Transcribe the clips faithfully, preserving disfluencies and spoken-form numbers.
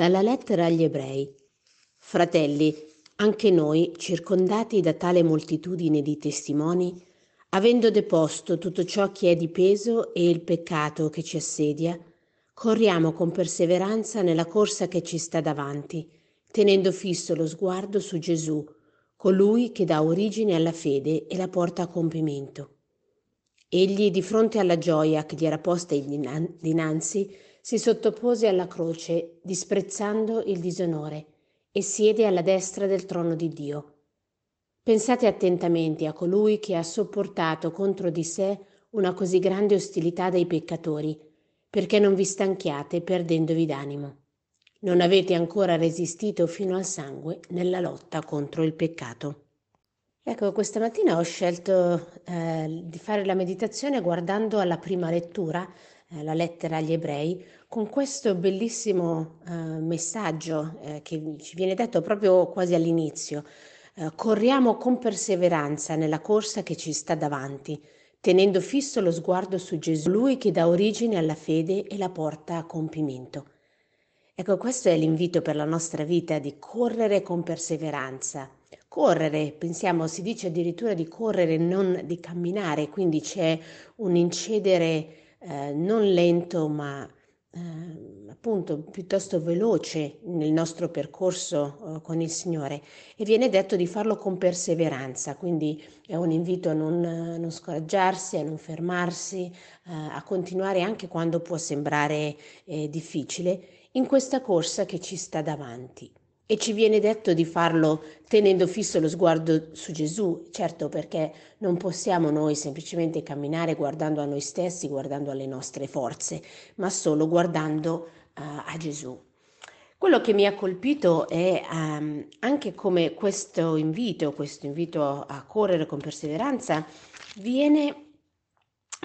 Dalla lettera agli Ebrei. Fratelli, anche noi, circondati da tale moltitudine di testimoni, avendo deposto tutto ciò che è di peso e il peccato che ci assedia, corriamo con perseveranza nella corsa che ci sta davanti, tenendo fisso lo sguardo su Gesù, colui che dà origine alla fede e la porta a compimento. Egli, di fronte alla gioia che gli era posta dinanzi, si sottopose alla croce, disprezzando il disonore, e siede alla destra del trono di Dio. Pensate attentamente a colui che ha sopportato contro di sé una così grande ostilità dei peccatori, perché non vi stanchiate perdendovi d'animo. Non avete ancora resistito fino al sangue nella lotta contro il peccato. Ecco, questa mattina ho scelto eh, di fare la meditazione guardando alla prima lettura, eh, la lettera agli Ebrei, con questo bellissimo eh, messaggio eh, che ci viene detto proprio quasi all'inizio. Eh, corriamo con perseveranza nella corsa che ci sta davanti, tenendo fisso lo sguardo su Gesù, lui che dà origine alla fede e la porta a compimento. Ecco, questo è l'invito per la nostra vita, di correre con perseveranza. Correre, pensiamo, si dice addirittura di correre, non di camminare, quindi c'è un incedere eh, non lento ma eh, appunto piuttosto veloce nel nostro percorso eh, con il Signore, e viene detto di farlo con perseveranza, quindi è un invito a non, a non scoraggiarsi, a non fermarsi, eh, a continuare anche quando può sembrare eh, difficile in questa corsa che ci sta davanti. E ci viene detto di farlo tenendo fisso lo sguardo su Gesù, certo, perché non possiamo noi semplicemente camminare guardando a noi stessi, guardando alle nostre forze, ma solo guardando uh, a Gesù. Quello che mi ha colpito è um, anche come questo invito, questo invito a correre con perseveranza, viene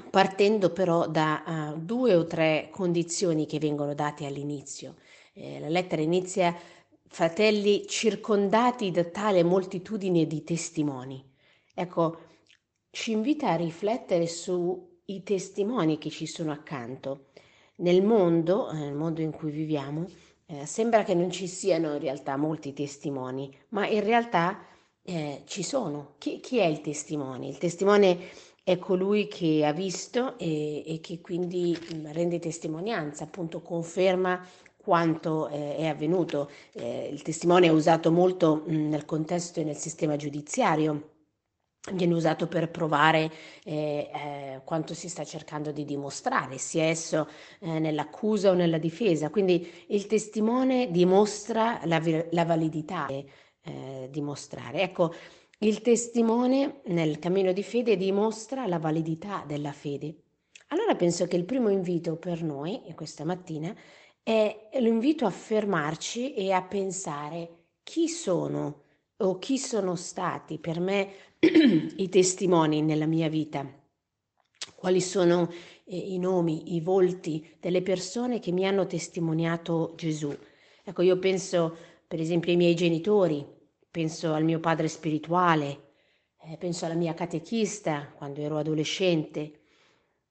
partendo però da uh, due o tre condizioni che vengono date all'inizio. Eh, la lettera inizia: fratelli circondati da tale moltitudine di testimoni. Ecco, ci invita a riflettere sui testimoni che ci sono accanto. Nel mondo, nel mondo in cui viviamo, eh, sembra che non ci siano in realtà molti testimoni, ma in realtà eh, ci sono. Chi, chi è il testimone? Il testimone è colui che ha visto e, e che quindi rende testimonianza, appunto conferma quanto eh, è avvenuto. Eh, il testimone è usato molto mh, nel contesto e nel sistema giudiziario, viene usato per provare eh, eh, quanto si sta cercando di dimostrare, sia esso eh, nell'accusa o nella difesa. Quindi il testimone dimostra la, la validità che eh, dimostrare. Ecco, il testimone nel cammino di fede dimostra la validità della fede. Allora penso che il primo invito per noi questa mattina è l'invito a fermarci e a pensare chi sono o chi sono stati per me i testimoni nella mia vita, quali sono eh, i nomi, i volti delle persone che mi hanno testimoniato Gesù. Ecco, io penso per esempio ai miei genitori, penso al mio padre spirituale, eh, penso alla mia catechista quando ero adolescente,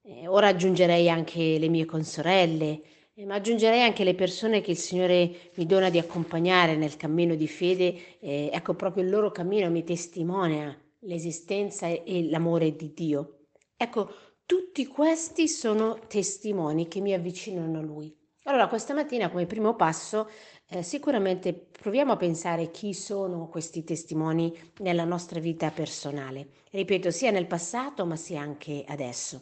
eh, ora aggiungerei anche le mie consorelle, ma aggiungerei anche le persone che il Signore mi dona di accompagnare nel cammino di fede. Eh, ecco, proprio il loro cammino mi testimonia l'esistenza e l'amore di Dio. Ecco, tutti questi sono testimoni che mi avvicinano a Lui. Allora, questa mattina, come primo passo, eh, sicuramente proviamo a pensare chi sono questi testimoni nella nostra vita personale. Ripeto, sia nel passato, ma sia anche adesso.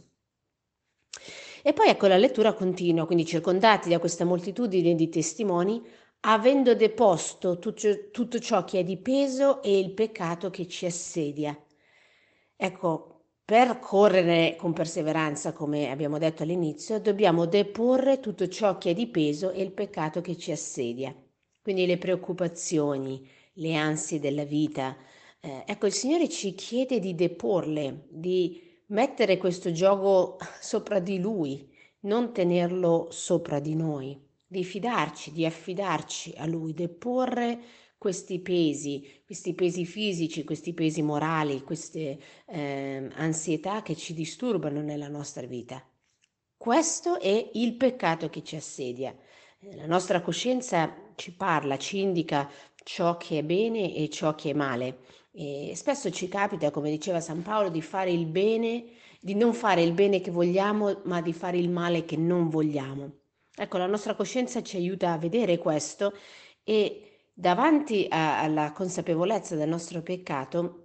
E poi ecco la lettura continua, quindi circondati da questa moltitudine di testimoni, avendo deposto tutto, tutto ciò che è di peso e il peccato che ci assedia. Ecco, per correre con perseveranza, come abbiamo detto all'inizio, dobbiamo deporre tutto ciò che è di peso e il peccato che ci assedia. Quindi le preoccupazioni, le ansie della vita. Eh, ecco, il Signore ci chiede di deporle, di mettere questo giogo sopra di Lui, non tenerlo sopra di noi, di fidarci, di affidarci a Lui, deporre questi pesi, questi pesi fisici, questi pesi morali, queste eh, ansietà che ci disturbano nella nostra vita. Questo è il peccato che ci assedia. La nostra coscienza ci parla, ci indica ciò che è bene e ciò che è male. E spesso ci capita, come diceva San Paolo, di fare il bene, di non fare il bene che vogliamo, ma di fare il male che non vogliamo. Ecco, la nostra coscienza ci aiuta a vedere questo e davanti a, alla consapevolezza del nostro peccato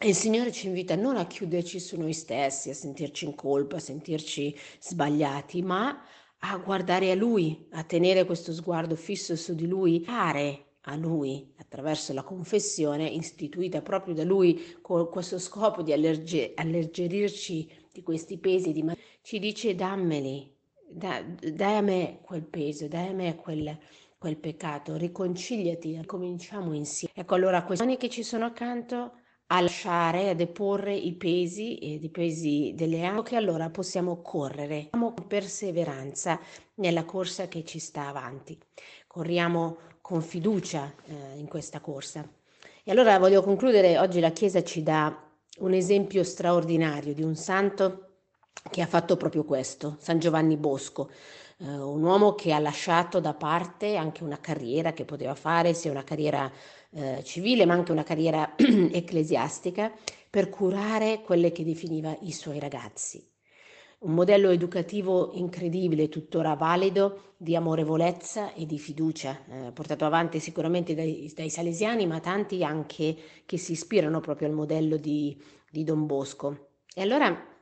il Signore ci invita non a chiuderci su noi stessi, a sentirci in colpa, a sentirci sbagliati, ma a guardare a Lui, a tenere questo sguardo fisso su di Lui, fare a Lui attraverso la confessione istituita proprio da Lui con questo scopo di allerge, alleggerirci di questi pesi. Di ma- ci dice dammeli, da, dai a me quel peso, dai a me quel, quel peccato, riconciliati, ricominciamo insieme. Ecco allora questioni che ci sono accanto a lasciare, a deporre i pesi e i pesi delle anime, che allora possiamo correre, siamo con perseveranza nella corsa che ci sta avanti, corriamo con fiducia eh, in questa corsa. E allora voglio concludere, oggi la Chiesa ci dà un esempio straordinario di un santo che ha fatto proprio questo, San Giovanni Bosco, eh, un uomo che ha lasciato da parte anche una carriera che poteva fare, sia una carriera eh, civile ma anche una carriera ecclesiastica, per curare quelle che definiva i suoi ragazzi. Un modello educativo incredibile, tuttora valido, di amorevolezza e di fiducia, eh, portato avanti sicuramente dai, dai salesiani, ma tanti anche che si ispirano proprio al modello di, di Don Bosco. E allora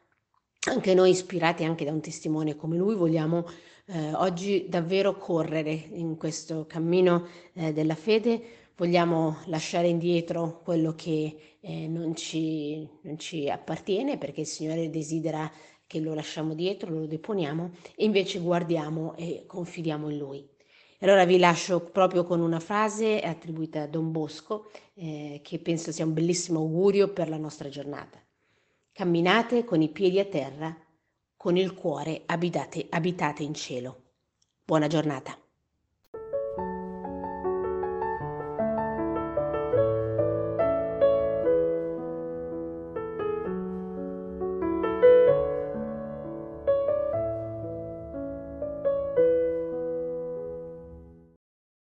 anche noi, ispirati anche da un testimone come lui, vogliamo eh, oggi davvero correre in questo cammino eh, della fede, vogliamo lasciare indietro quello che eh, non ci, non ci appartiene, perché il Signore desidera che lo lasciamo dietro, lo deponiamo, e invece guardiamo e confidiamo in Lui. Allora vi lascio proprio con una frase attribuita a Don Bosco, eh, che penso sia un bellissimo augurio per la nostra giornata. Camminate con i piedi a terra, con il cuore abitate, abitate in cielo. Buona giornata.